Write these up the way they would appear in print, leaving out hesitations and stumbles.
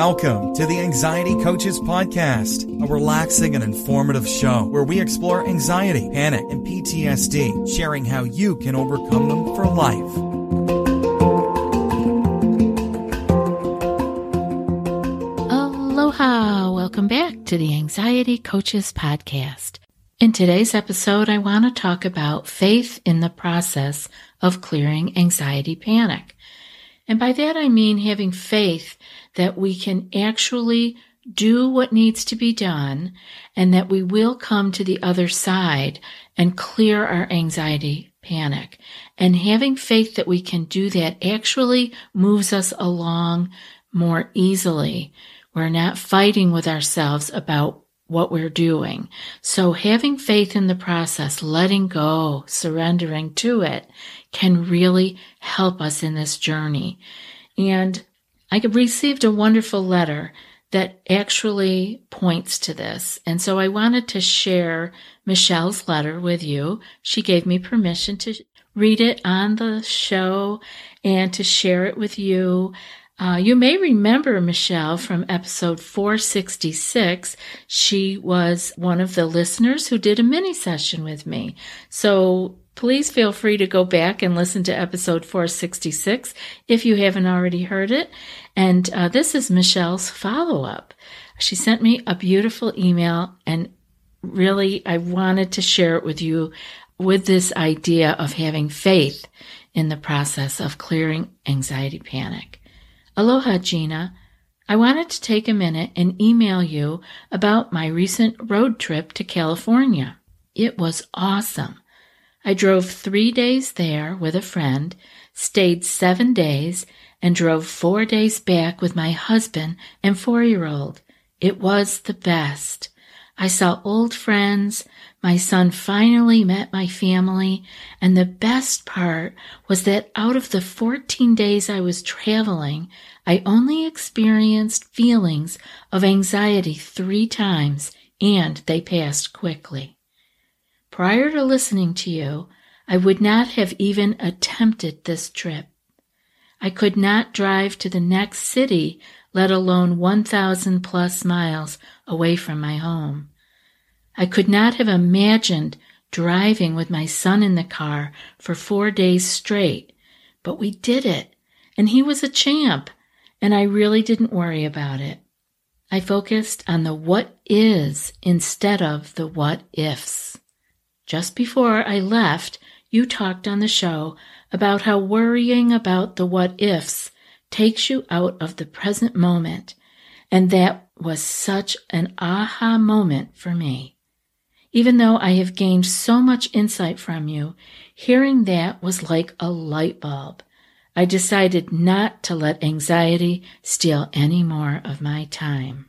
Welcome to the Anxiety Coaches Podcast, a relaxing and informative show where we explore anxiety, panic, and PTSD, sharing how you can overcome them for life. Aloha! Welcome back to the Anxiety Coaches Podcast. In today's episode, I want to talk about faith in the process of clearing anxiety panic. And by that, I mean having faith that we can actually do what needs to be done and that we will come to the other side and clear our anxiety panic. And having faith that we can do that actually moves us along more easily. We're not fighting with ourselves about what we're doing. So having faith in the process, letting go, surrendering to it, can really help us in this journey. And I received a wonderful letter that actually points to this. And so I wanted to share Michelle's letter with you. She gave me permission to read it on the show and to share it with you. You may remember Michelle from episode 466. She was one of the listeners who did a mini session with me. So please feel free to go back and listen to episode 466 if you haven't already heard it. And this is Michelle's follow-up. She sent me a beautiful email, and really I wanted to share it with you with this idea of having faith in the process of clearing anxiety panic. Aloha, Gina. I wanted to take a minute and email you about my recent road trip to California. It was awesome. I drove 3 days there with a friend, stayed 7 days, and drove 4 days back with my husband and 4-year-old. It was the best. I saw old friends, my son finally met my family, and the best part was that out of the 14 days I was traveling, I only experienced feelings of anxiety 3 times, and they passed quickly. Prior to listening to you, I would not have even attempted this trip. I could not drive to the next city, let alone 1,000-plus miles away from my home. I could not have imagined driving with my son in the car for 4 days straight, but we did it, and he was a champ, and I really didn't worry about it. I focused on the what is instead of the what ifs. Just before I left, you talked on the show about how worrying about the what ifs takes you out of the present moment, and that was such an aha moment for me. Even though I have gained so much insight from you, hearing that was like a light bulb. I decided not to let anxiety steal any more of my time.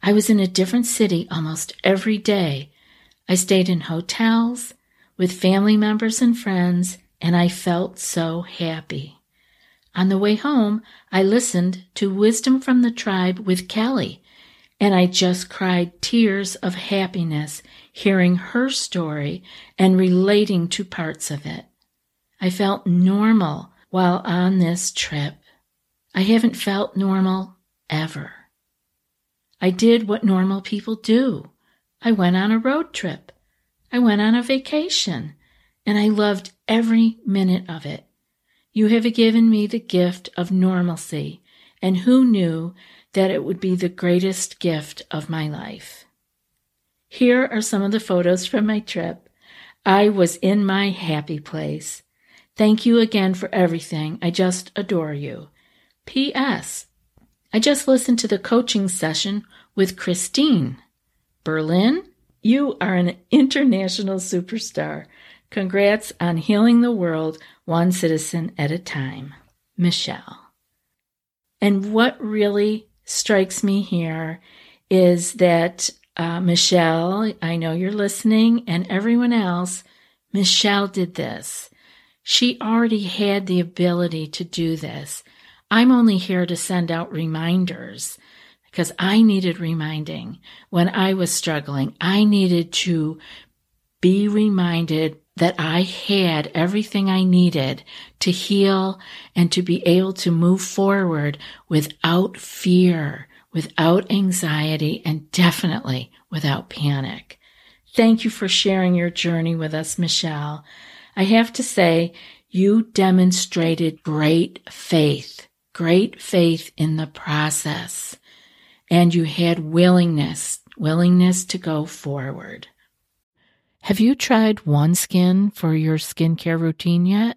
I was in a different city almost every day. I stayed in hotels with family members and friends, and I felt so happy. On the way home, I listened to Wisdom from the Tribe with Kelly, and I just cried tears of happiness hearing her story and relating to parts of it. I felt normal while on this trip. I haven't felt normal ever. I did what normal people do. I went on a road trip. I went on a vacation, and I loved every minute of it. You have given me the gift of normalcy, and who knew that it would be the greatest gift of my life. Here are some of the photos from my trip. I was in my happy place. Thank you again for everything. I just adore you. P.S. I just listened to the coaching session with Christine Berlin. You are an international superstar. Congrats on healing the world one citizen at a time. Michelle. And what really strikes me here is that Michelle, I know you're listening, and everyone else, Michelle did this. She already had the ability to do this. I'm only here to send out reminders because I needed reminding when I was struggling. I needed to be reminded that I had everything I needed to heal and to be able to move forward without fear, without anxiety, and definitely without panic. Thank you for sharing your journey with us, Michelle. I have to say, you demonstrated great faith in the process, and you had willingness to go forward. Have you tried One Skin for your skincare routine yet?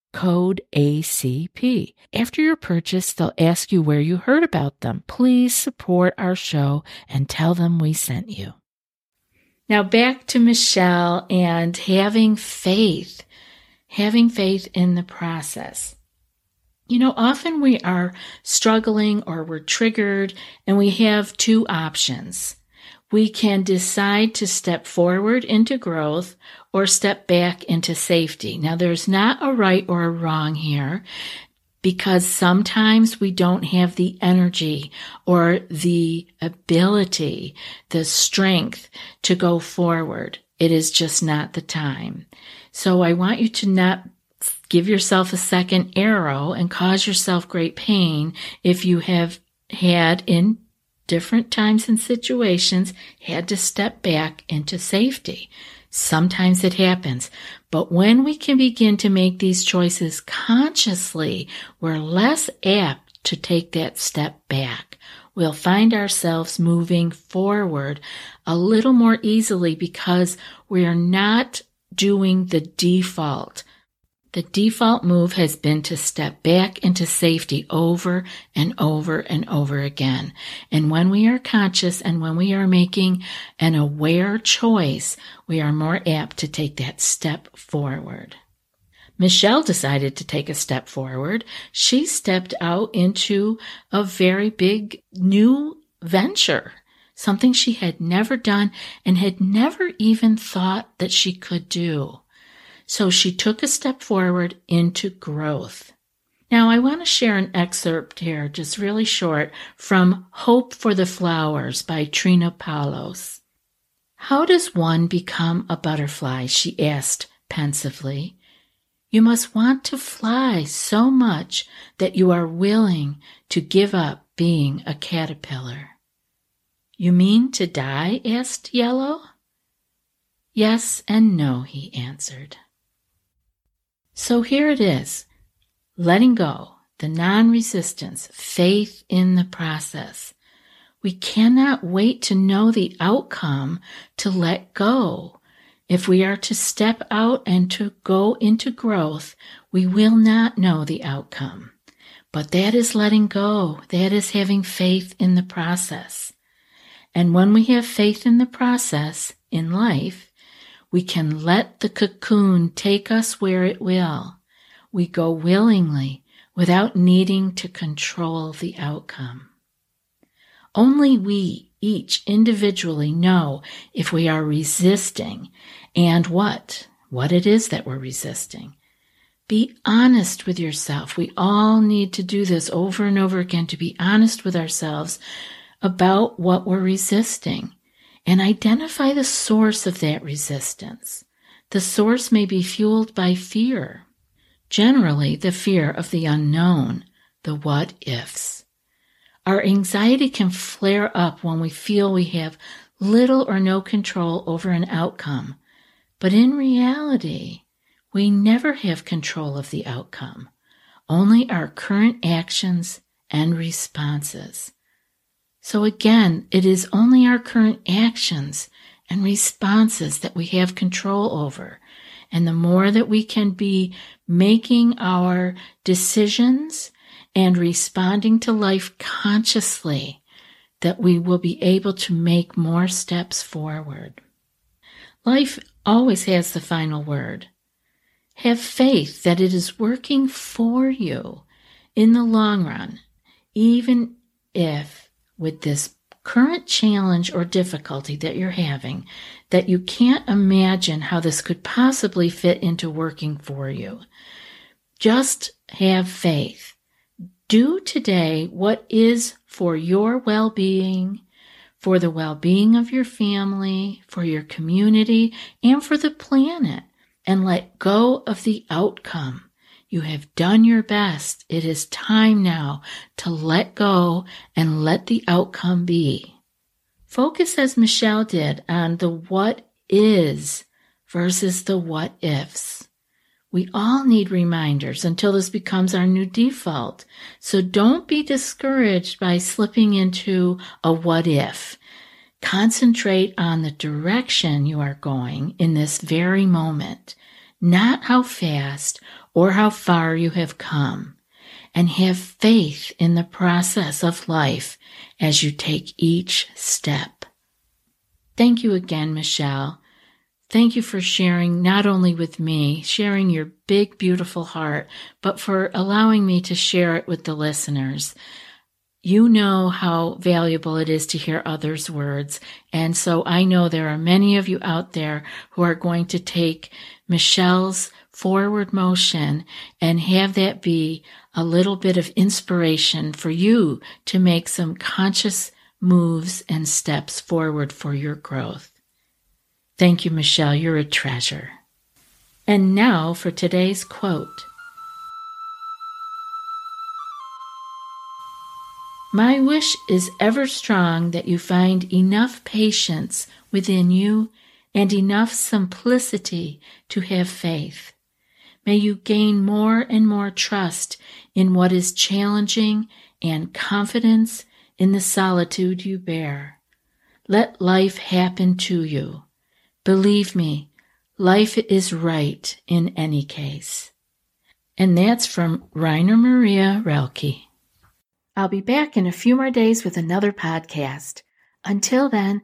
code ACP. After your purchase, they'll ask you where you heard about them. Please support our show and tell them we sent you. Now back to Michelle and having faith in the process. You know, often we are struggling or we're triggered and we have two options. We can decide to step forward into growth or step back into safety. Now, there's not a right or a wrong here because sometimes we don't have the energy or the ability, the strength to go forward. It is just not the time. So I want you to not give yourself a second arrow and cause yourself great pain if you have had in different times and situations had to step back into safety. Sometimes it happens, but when we can begin to make these choices consciously, we're less apt to take that step back. We'll find ourselves moving forward a little more easily because we're not doing the default. The default move has been to step back into safety over and over and over again. And when we are conscious and when we are making an aware choice, we are more apt to take that step forward. Michelle decided to take a step forward. She stepped out into a very big new venture, something she had never done and had never even thought that she could do. So she took a step forward into growth. Now I want to share an excerpt here, just really short, from Hope for the Flowers by Trina Paulos. How does one become a butterfly? She asked pensively. You must want to fly so much that you are willing to give up being a caterpillar. You mean to die? Asked Yellow. Yes and no, he answered. So here it is, letting go, the non-resistance, faith in the process. We cannot wait to know the outcome to let go. If we are to step out and to go into growth, we will not know the outcome. But that is letting go. That is having faith in the process. And when we have faith in the process in life, we can let the cocoon take us where it will. We go willingly without needing to control the outcome. Only we each individually know if we are resisting and what it is that we're resisting. Be honest with yourself. We all need to do this over and over again, to be honest with ourselves about what we're resisting. and identify the source of that resistance. The source may be fueled by fear, generally the fear of the unknown, the what-ifs. Our anxiety can flare up when we feel we have little or no control over an outcome, but in reality, we never have control of the outcome, only our current actions and responses. So again, it is only our current actions and responses that we have control over. And the more that we can be making our decisions and responding to life consciously, that we will be able to make more steps forward. Life always has the final word. Have faith that it is working for you in the long run, even if with this current challenge or difficulty that you're having, that you can't imagine how this could possibly fit into working for you. Just have faith. Do today what is for your well-being, for the well-being of your family, for your community, and for the planet, and let go of the outcome. You have done your best. It is time now to let go and let the outcome be. Focus, as Michelle did, on the what is versus the what ifs. We all need reminders until this becomes our new default. So don't be discouraged by slipping into a what if. Concentrate on the direction you are going in this very moment, not how fast or how far you have come, and have faith in the process of life as you take each step. Thank you again, Michelle. Thank you for sharing, not only with me, sharing your big, beautiful heart, but for allowing me to share it with the listeners. You know how valuable it is to hear others' words, and so I know there are many of you out there who are going to take Michelle's forward motion and have that be a little bit of inspiration for you to make some conscious moves and steps forward for your growth. Thank you, Michelle. You're a treasure. And now for today's quote. My wish is ever strong that you find enough patience within you and enough simplicity to have faith. May you gain more and more trust in what is challenging and confidence in the solitude you bear. Let life happen to you. Believe me, life is right in any case. And that's from Rainer Maria Rilke. I'll be back in a few more days with another podcast. Until then,